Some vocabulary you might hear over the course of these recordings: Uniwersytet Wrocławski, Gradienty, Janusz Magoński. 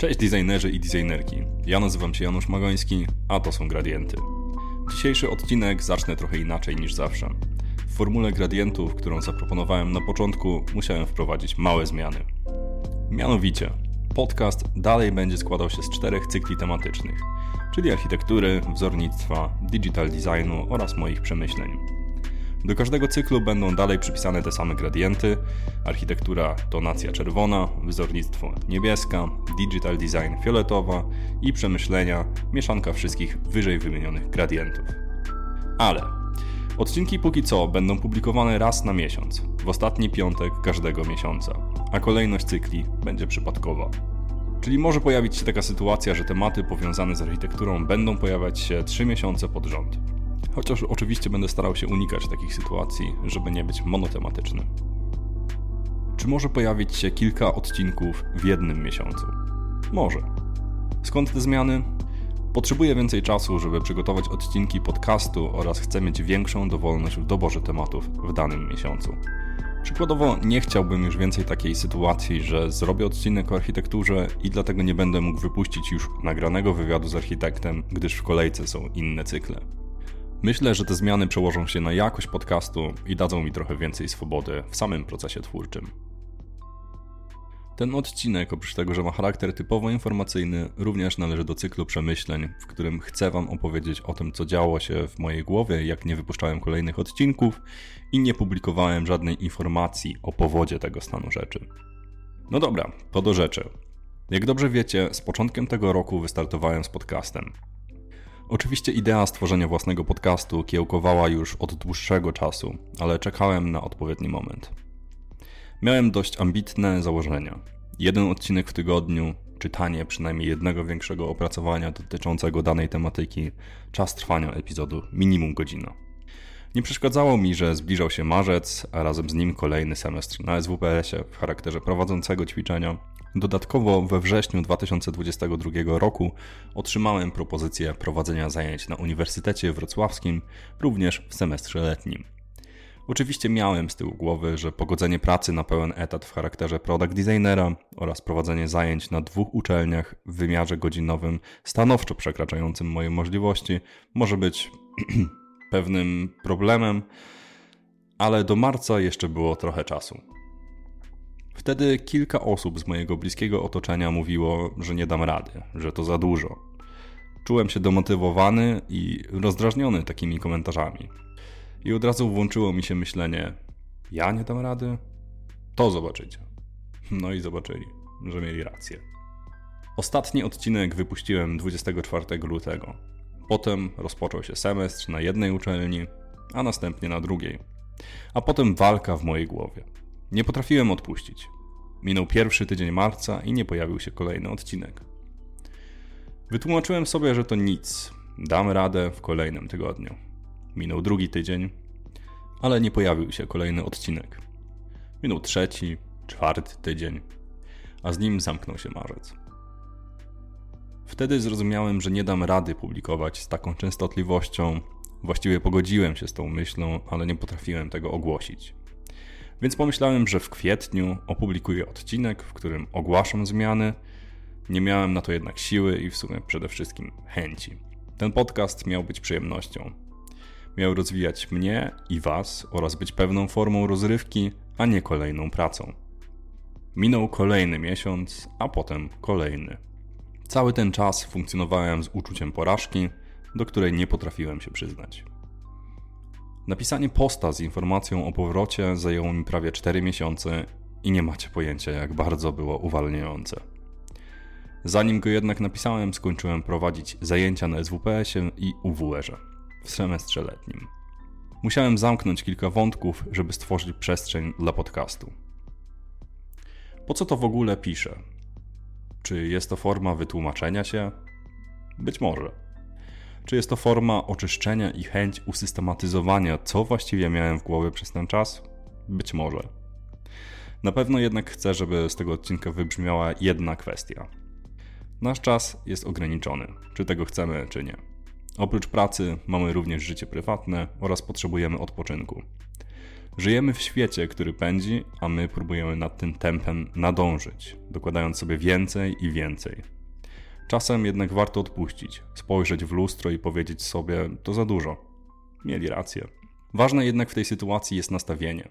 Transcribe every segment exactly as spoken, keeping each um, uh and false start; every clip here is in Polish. Cześć designerzy i designerki, ja nazywam się Janusz Magoński, a to są Gradienty. Dzisiejszy odcinek zacznę trochę inaczej niż zawsze. W formule gradientów, którą zaproponowałem na początku, musiałem wprowadzić małe zmiany. Mianowicie, podcast dalej będzie składał się z czterech cykli tematycznych, czyli architektury, wzornictwa, digital designu oraz moich przemyśleń. Do każdego cyklu będą dalej przypisane te same gradienty. Architektura tonacja czerwona, wzornictwo niebieska, digital design fioletowa i przemyślenia mieszanka wszystkich wyżej wymienionych gradientów. Ale odcinki póki co będą publikowane raz na miesiąc, w ostatni piątek każdego miesiąca, a kolejność cykli będzie przypadkowa. Czyli może pojawić się taka sytuacja, że tematy powiązane z architekturą będą pojawiać się trzy miesiące pod rząd. Chociaż oczywiście będę starał się unikać takich sytuacji, żeby nie być monotematyczny. Czy może pojawić się kilka odcinków w jednym miesiącu? Może. Skąd te zmiany? Potrzebuję więcej czasu, żeby przygotować odcinki podcastu oraz chcę mieć większą dowolność w doborze tematów w danym miesiącu. Przykładowo nie chciałbym już więcej takiej sytuacji, że zrobię odcinek o architekturze i dlatego nie będę mógł wypuścić już nagranego wywiadu z architektem, gdyż w kolejce są inne cykle. Myślę, że te zmiany przełożą się na jakość podcastu i dadzą mi trochę więcej swobody w samym procesie twórczym. Ten odcinek, oprócz tego, że ma charakter typowo informacyjny, również należy do cyklu przemyśleń, w którym chcę Wam opowiedzieć o tym, co działo się w mojej głowie, jak nie wypuszczałem kolejnych odcinków i nie publikowałem żadnej informacji o powodzie tego stanu rzeczy. No dobra, to do rzeczy. Jak dobrze wiecie, z początkiem tego roku wystartowałem z podcastem. Oczywiście idea stworzenia własnego podcastu kiełkowała już od dłuższego czasu, ale czekałem na odpowiedni moment. Miałem dość ambitne założenia. Jeden odcinek w tygodniu, czytanie przynajmniej jednego większego opracowania dotyczącego danej tematyki, czas trwania epizodu minimum godzina. Nie przeszkadzało mi, że zbliżał się marzec, a razem z nim kolejny semestr na S W P S-ie w charakterze prowadzącego ćwiczenia. Dodatkowo we wrześniu dwa tysiące dwudziestego drugiego roku otrzymałem propozycję prowadzenia zajęć na Uniwersytecie Wrocławskim, również w semestrze letnim. Oczywiście miałem z tyłu głowy, że pogodzenie pracy na pełen etat w charakterze product designera oraz prowadzenie zajęć na dwóch uczelniach w wymiarze godzinowym stanowczo przekraczającym moje możliwości może być pewnym problemem, ale do marca jeszcze było trochę czasu. Wtedy kilka osób z mojego bliskiego otoczenia mówiło, że nie dam rady, że to za dużo. Czułem się demotywowany i rozdrażniony takimi komentarzami. I od razu włączyło mi się myślenie, ja nie dam rady? To zobaczycie. No i zobaczyli, że mieli rację. Ostatni odcinek wypuściłem dwudziestego czwartego lutego. Potem rozpoczął się semestr na jednej uczelni, a następnie na drugiej. A potem walka w mojej głowie. Nie potrafiłem odpuścić. Minął pierwszy tydzień marca i nie pojawił się kolejny odcinek. Wytłumaczyłem sobie, że to nic. Dam radę w kolejnym tygodniu. Minął drugi tydzień, ale nie pojawił się kolejny odcinek. Minął trzeci, czwarty tydzień, a z nim zamknął się marzec. Wtedy zrozumiałem, że nie dam rady publikować z taką częstotliwością. Właściwie pogodziłem się z tą myślą, ale nie potrafiłem tego ogłosić. Więc pomyślałem, że w kwietniu opublikuję odcinek, w którym ogłaszam zmiany. Nie miałem na to jednak siły i w sumie przede wszystkim chęci. Ten podcast miał być przyjemnością. Miał rozwijać mnie i Was oraz być pewną formą rozrywki, a nie kolejną pracą. Minął kolejny miesiąc, a potem kolejny. Cały ten czas funkcjonowałem z uczuciem porażki, do której nie potrafiłem się przyznać. Napisanie posta z informacją o powrocie zajęło mi prawie cztery miesiące i nie macie pojęcia, jak bardzo było uwalniające. Zanim go jednak napisałem, skończyłem prowadzić zajęcia na S W P S-ie i U W R-ze w semestrze letnim. Musiałem zamknąć kilka wątków, żeby stworzyć przestrzeń dla podcastu. Po co to w ogóle piszę? Czy jest to forma wytłumaczenia się? Być może. Czy jest to forma oczyszczenia i chęć usystematyzowania, co właściwie miałem w głowie przez ten czas? Być może. Na pewno jednak chcę, żeby z tego odcinka wybrzmiała jedna kwestia. Nasz czas jest ograniczony, czy tego chcemy, czy nie. Oprócz pracy mamy również życie prywatne oraz potrzebujemy odpoczynku. Żyjemy w świecie, który pędzi, a my próbujemy nad tym tempem nadążyć, dokładając sobie więcej i więcej. Czasem jednak warto odpuścić, spojrzeć w lustro i powiedzieć sobie, to za dużo. Mieli rację. Ważne jednak w tej sytuacji jest nastawienie.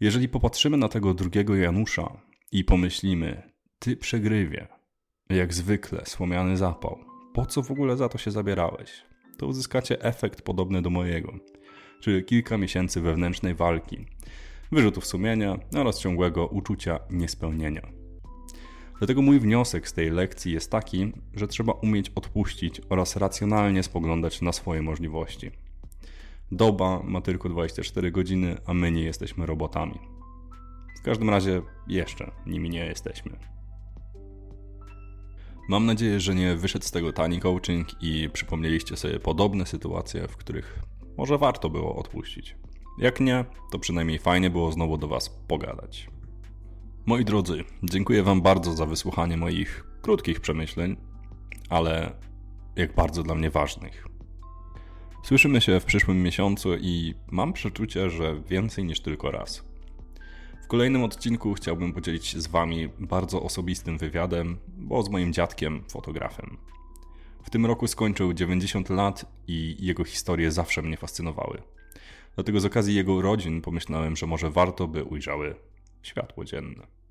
Jeżeli popatrzymy na tego drugiego Janusza i pomyślimy, ty przegrywie, jak zwykle słomiany zapał, po co w ogóle za to się zabierałeś, to uzyskacie efekt podobny do mojego, czyli kilka miesięcy wewnętrznej walki, wyrzutów sumienia oraz ciągłego uczucia niespełnienia. Dlatego mój wniosek z tej lekcji jest taki, że trzeba umieć odpuścić oraz racjonalnie spoglądać na swoje możliwości. Doba ma tylko dwadzieścia cztery godziny, a my nie jesteśmy robotami. W każdym razie jeszcze nimi nie jesteśmy. Mam nadzieję, że nie wyszedł z tego tani coaching i przypomnieliście sobie podobne sytuacje, w których może warto było odpuścić. Jak nie, to przynajmniej fajnie było znowu do Was pogadać. Moi drodzy, dziękuję Wam bardzo za wysłuchanie moich krótkich przemyśleń, ale jak bardzo dla mnie ważnych. Słyszymy się w przyszłym miesiącu i mam przeczucie, że więcej niż tylko raz. W kolejnym odcinku chciałbym podzielić się z Wami bardzo osobistym wywiadem, bo z moim dziadkiem, fotografem. W tym roku skończył dziewięćdziesiąt lat i jego historie zawsze mnie fascynowały. Dlatego z okazji jego urodzin pomyślałem, że może warto by ujrzały światło dzienne.